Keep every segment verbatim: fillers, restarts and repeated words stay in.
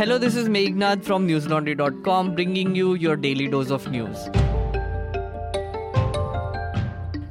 Hello, this is Meghnaad from newslaundry dot com bringing you your daily dose of news.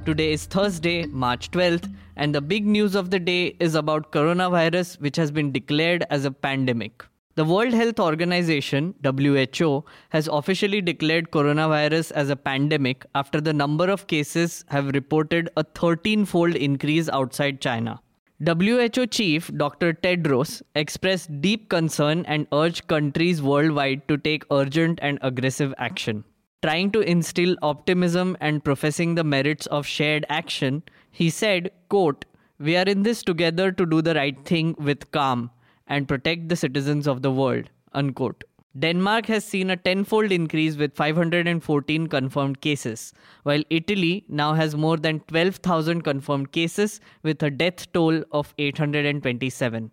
Today is Thursday, March twelfth, and the big news of the day is about coronavirus, which has been declared as a pandemic. The World Health Organization, W H O, has officially declared coronavirus as a pandemic after the number of cases have reported a thirteen-fold increase outside China. W H O chief Doctor Tedros expressed deep concern and urged countries worldwide to take urgent and aggressive action. Trying to instill optimism and professing the merits of shared action, he said, quote, "We are in this together to do the right thing with calm and protect the citizens of the world," unquote. Denmark has seen a tenfold increase with five hundred fourteen confirmed cases, while Italy now has more than twelve thousand confirmed cases with a death toll of eight hundred twenty-seven.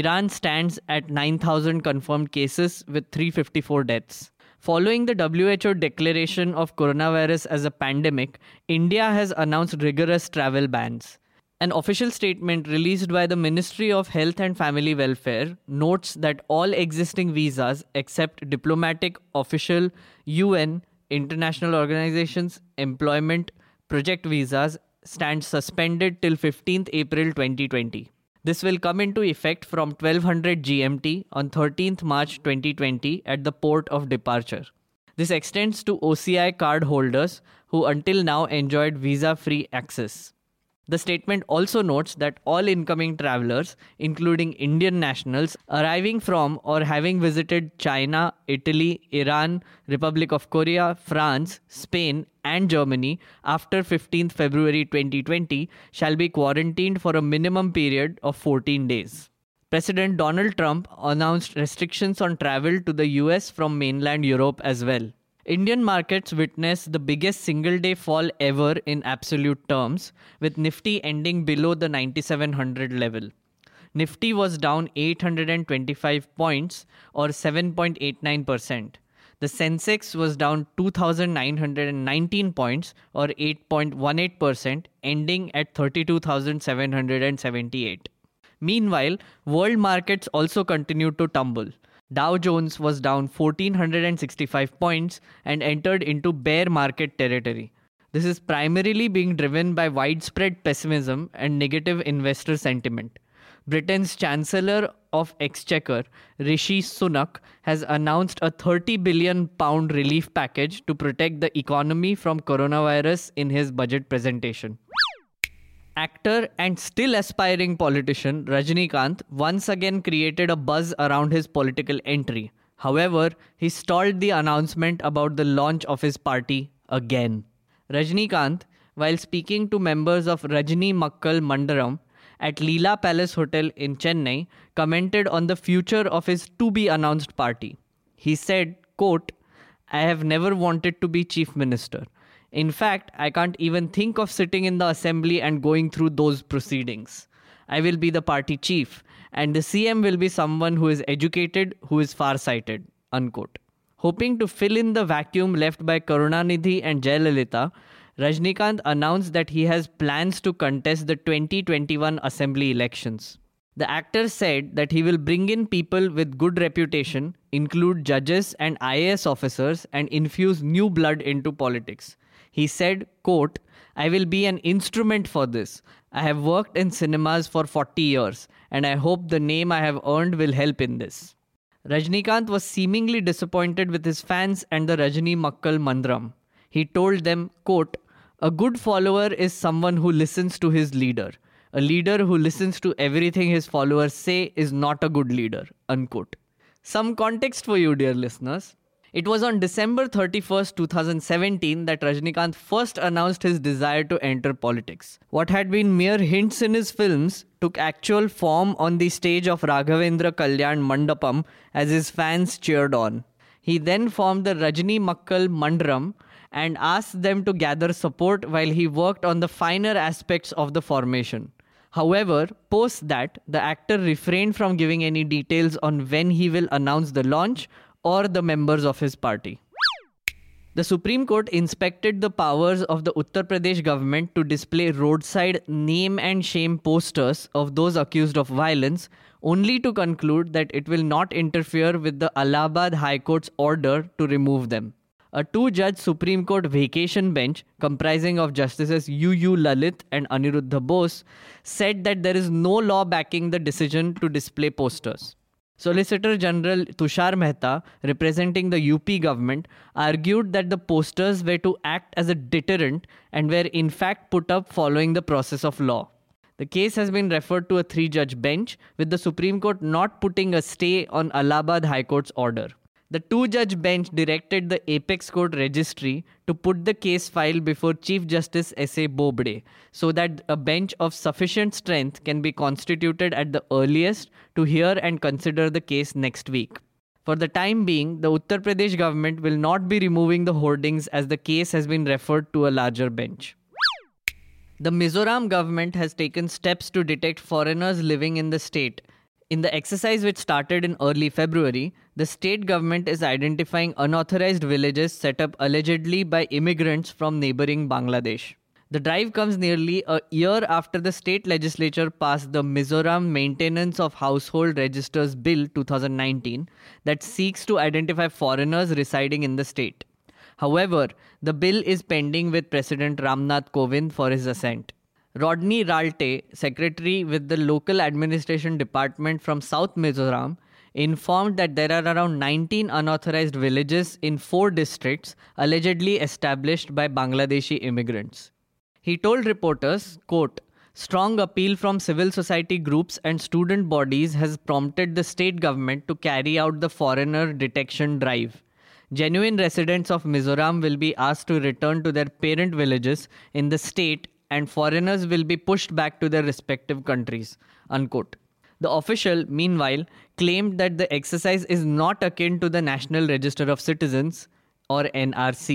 Iran stands at nine thousand confirmed cases with three hundred fifty-four deaths. Following the W H O declaration of coronavirus as a pandemic, India has announced rigorous travel bans. An official statement released by the Ministry of Health and Family Welfare notes that all existing visas except diplomatic, official, U N, international organizations, employment, project visas stand suspended till fifteenth April twenty twenty. This will come into effect from twelve hundred G M T on thirteenth March twenty twenty at the port of departure. This extends to O C I card holders who until now enjoyed visa-free access. The statement also notes that all incoming travelers, including Indian nationals, arriving from or having visited China, Italy, Iran, Republic of Korea, France, Spain, and Germany after fifteenth February twenty twenty shall be quarantined for a minimum period of fourteen days. President Donald Trump announced restrictions on travel to the U S from mainland Europe as well. Indian markets witnessed the biggest single-day fall ever in absolute terms, with Nifty ending below the ninety-seven hundred level. Nifty was down eight hundred twenty-five points or seven point eight nine percent. The Sensex was down two thousand nine hundred nineteen points or eight point one eight percent, ending at thirty-two thousand seven hundred seventy-eight. Meanwhile, world markets also continued to tumble. Dow Jones was down one thousand four hundred sixty-five points and entered into bear market territory. This is primarily being driven by widespread pessimism and negative investor sentiment. Britain's Chancellor of Exchequer, Rishi Sunak, has announced a thirty billion pounds relief package to protect the economy from coronavirus in his budget presentation. Actor and still aspiring politician Rajinikanth once again created a buzz around his political entry. However, he stalled the announcement about the launch of his party again. Rajinikanth, while speaking to members of Rajini Makkal Mandaram at Leela Palace Hotel in Chennai, commented on the future of his to-be-announced party. He said, quote, "I have never wanted to be chief minister. In fact, I can't even think of sitting in the assembly and going through those proceedings. I will be the party chief, and the C M will be someone who is educated, who is farsighted," unquote. Hoping to fill in the vacuum left by Karunanidhi and Jayalalitha, Rajinikanth announced that he has plans to contest the twenty twenty-one assembly elections. The actor said that he will bring in people with good reputation, include judges and I A S officers, and infuse new blood into politics. He said, quote, "I will be an instrument for this. I have worked in cinemas for forty years, and I hope the name I have earned will help in this." Rajinikanth was seemingly disappointed with his fans and the Rajini Makkal Mandaram. He told them, quote, "A good follower is someone who listens to his leader. A leader who listens to everything his followers say is not a good leader," unquote. Some context for you, dear listeners. It was on December thirty-first, twenty seventeen that Rajinikanth first announced his desire to enter politics. What had been mere hints in his films took actual form on the stage of Raghavendra Kalyan Mandapam as his fans cheered on. He then formed the Rajini Makkal Mandaram and asked them to gather support while he worked on the finer aspects of the formation. However, post that, the actor refrained from giving any details on when he will announce the launch or the members of his party. The Supreme Court inspected the powers of the Uttar Pradesh government to display roadside name and shame posters of those accused of violence, only to conclude that it will not interfere with the Allahabad High Court's order to remove them. A two-judge Supreme Court vacation bench comprising of Justices U U Lalit and Aniruddha Bose said that there is no law backing the decision to display posters. Solicitor General Tushar Mehta, representing the U P government, argued that the posters were to act as a deterrent and were in fact put up following the process of law. The case has been referred to a three-judge bench, with the Supreme Court not putting a stay on Allahabad High Court's order. The two-judge bench directed the Apex Court Registry to put the case file before Chief Justice S A Bobde so that a bench of sufficient strength can be constituted at the earliest to hear and consider the case next week. For the time being, the Uttar Pradesh government will not be removing the hoardings as the case has been referred to a larger bench. The Mizoram government has taken steps to detect foreigners living in the state. In the exercise which started in early February, the state government is identifying unauthorized villages set up allegedly by immigrants from neighboring Bangladesh. The drive comes nearly a year after the state legislature passed the Mizoram Maintenance of Household Registers Bill twenty nineteen that seeks to identify foreigners residing in the state. However, the bill is pending with President Ramnath Kovind for his assent. Rodney Ralte, secretary with the local administration department from South Mizoram, informed that there are around nineteen unauthorized villages in four districts allegedly established by Bangladeshi immigrants. He told reporters, quote, "Strong appeal from civil society groups and student bodies has prompted the state government to carry out the foreigner detection drive. Genuine residents of Mizoram will be asked to return to their parent villages in the state and foreigners will be pushed back to their respective countries," unquote. The official, meanwhile, claimed that the exercise is not akin to the National Register of Citizens, or N R C.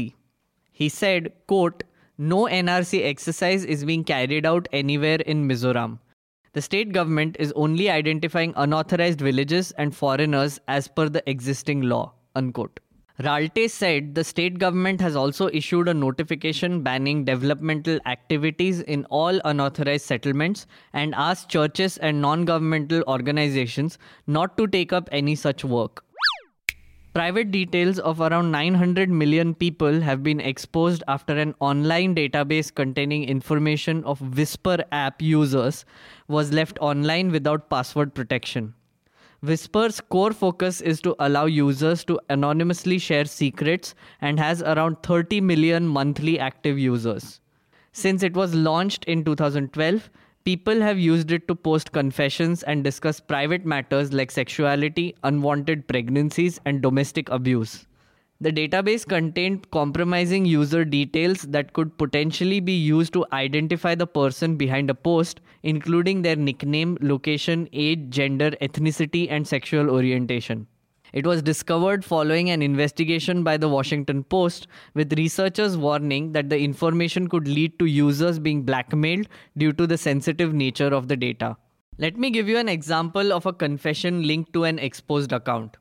He said, quote, "No N R C exercise is being carried out anywhere in Mizoram. The state government is only identifying unauthorized villages and foreigners as per the existing law," unquote. Ralte said the state government has also issued a notification banning developmental activities in all unauthorized settlements and asked churches and non-governmental organizations not to take up any such work. Private details of around nine hundred million people have been exposed after an online database containing information of Whisper app users was left online without password protection. Whisper's core focus is to allow users to anonymously share secrets and has around thirty million monthly active users. Since it was launched in two thousand twelve, people have used it to post confessions and discuss private matters like sexuality, unwanted pregnancies, and domestic abuse. The database contained compromising user details that could potentially be used to identify the person behind a post, including their nickname, location, age, gender, ethnicity, and sexual orientation. It was discovered following an investigation by the Washington Post, with researchers warning that the information could lead to users being blackmailed due to the sensitive nature of the data. Let me give you an example of a confession linked to an exposed account.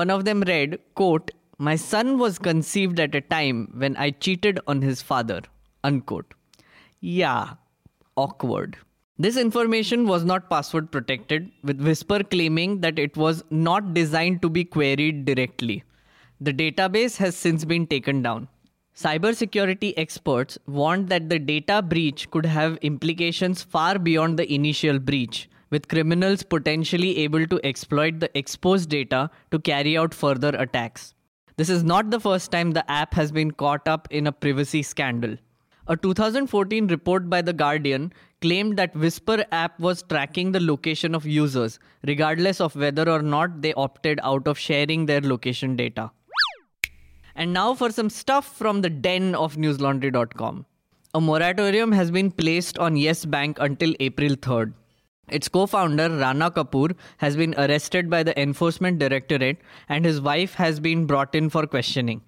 One of them read, quote, "My son was conceived at a time when I cheated on his father," unquote. Yeah, awkward. This information was not password protected, with Whisper claiming that it was not designed to be queried directly. The database has since been taken down. Cybersecurity experts warned that the data breach could have implications far beyond the initial breach, with criminals potentially able to exploit the exposed data to carry out further attacks. This is not the first time the app has been caught up in a privacy scandal. A two thousand fourteen report by The Guardian claimed that Whisper app was tracking the location of users, regardless of whether or not they opted out of sharing their location data. And now for some stuff from the den of newslaundry dot com. A moratorium has been placed on Yes Bank until April third. Its co-founder Rana Kapoor has been arrested by the Enforcement Directorate and his wife has been brought in for questioning.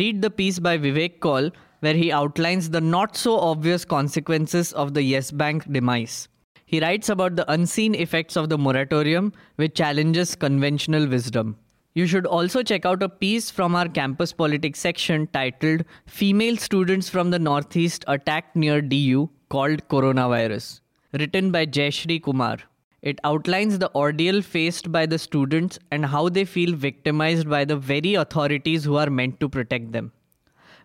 Read the piece by Vivek Kaul where he outlines the not-so-obvious consequences of the Yes Bank demise. He writes about the unseen effects of the moratorium, which challenges conventional wisdom. You should also check out a piece from our campus politics section titled Female Students from the Northeast Attacked Near D U Called Coronavirus, written by Jayshree Kumar. It outlines the ordeal faced by the students and how they feel victimized by the very authorities who are meant to protect them.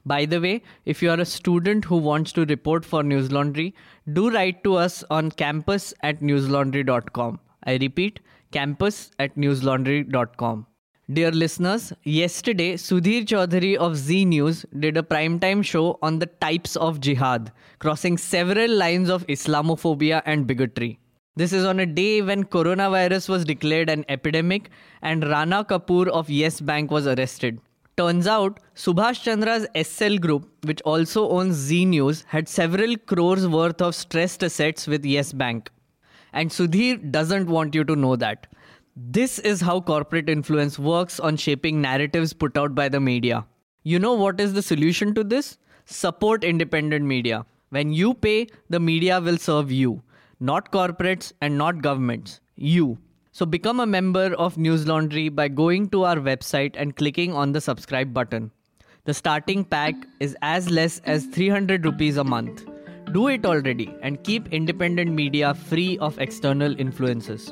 By the way, if you are a student who wants to report for News Laundry, do write to us on campus at newslaundry dot com. I repeat, campus at newslaundry dot com. Dear listeners, yesterday Sudhir Chaudhary of Z News did a primetime show on the types of jihad, crossing several lines of Islamophobia and bigotry. This is on a day when coronavirus was declared an epidemic and Rana Kapoor of Yes Bank was arrested. Turns out, Subhash Chandra's S L Group, which also owns Z News, had several crores worth of stressed assets with Yes Bank. And Sudhir doesn't want you to know that. This is how corporate influence works on shaping narratives put out by the media. You know what is the solution to this? Support independent media. When you pay, the media will serve you. Not corporates and not governments. You. So become a member of News Laundry by going to our website and clicking on the subscribe button. The starting pack is as less as three hundred rupees a month. Do it already and keep independent media free of external influences.